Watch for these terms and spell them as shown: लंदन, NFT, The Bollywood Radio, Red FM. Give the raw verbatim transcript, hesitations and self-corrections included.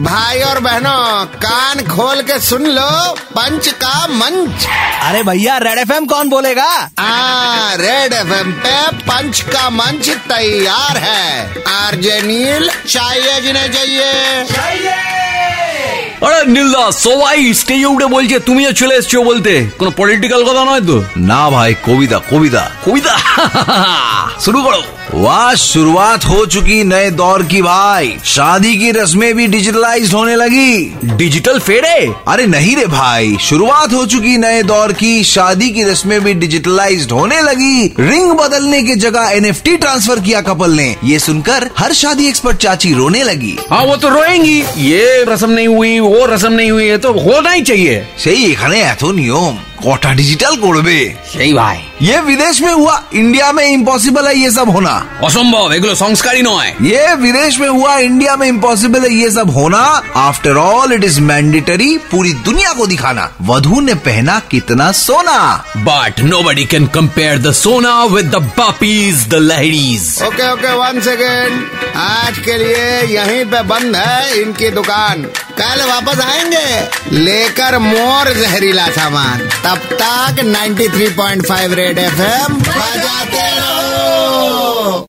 भाई और बहनों, कान खोल के सुन लो पंच का मंच। अरे भैया, रेड एफएम कौन बोलेगा? हाँ, रेड एफएम पे पंच का मंच तैयार है। आरजे नील चाहिए जिन्हें चाहिए चाहिए। আরে নীলদা, সবাই স্টেজে উঠে বলছে তুমিও চলে এসছো বলতে। কোন পলিটিক্যাল কথা নয় তো? না ভাই, কবিতা কবিতা কবিতা। শুরু করো। वाह, शुरुआत हो चुकी नए दौर की भाई। शादी की रस्में भी डिजिटलाइज होने लगी। डिजिटल फेरे? अरे नहीं रे भाई, शुरुआत हो चुकी नए दौर की। शादी की रस्में भी डिजिटलाइज होने लगी। रिंग बदलने की जगह एनएफटी ट्रांसफर किया कपल ने। ये सुनकर हर शादी एक्सपर्ट चाची रोने लगी। हाँ, वो तो रोएंगी। ये रस्म नहीं हुई, वो रस्म नहीं हुई, ये तो होना ही चाहिए। सही, এখানে এত নিয়ম কটা ডিজিটাল করবে? সেই ভাই, ये विदेश में हुआ, इंडिया में इम्पॉसिबल है ये सब होना। असंभव, এগুলো সংস্কারই নয়। ये विदेश में हुआ, इंडिया में इम्पॉसिबल है ये सब होना। After all it is mandatory, पूरी दुनिया को दिखाना वधू ने पहना कितना सोना। But nobody can compare the sona with the Bappis the Lahiris. Okay okay, one second, आज के लिए यहीं पे बंद है इनकी दुकान। कल वापस आएंगे लेकर मोर जहरीला सामान। तब तक ninety three point five red F M बजाते रहो।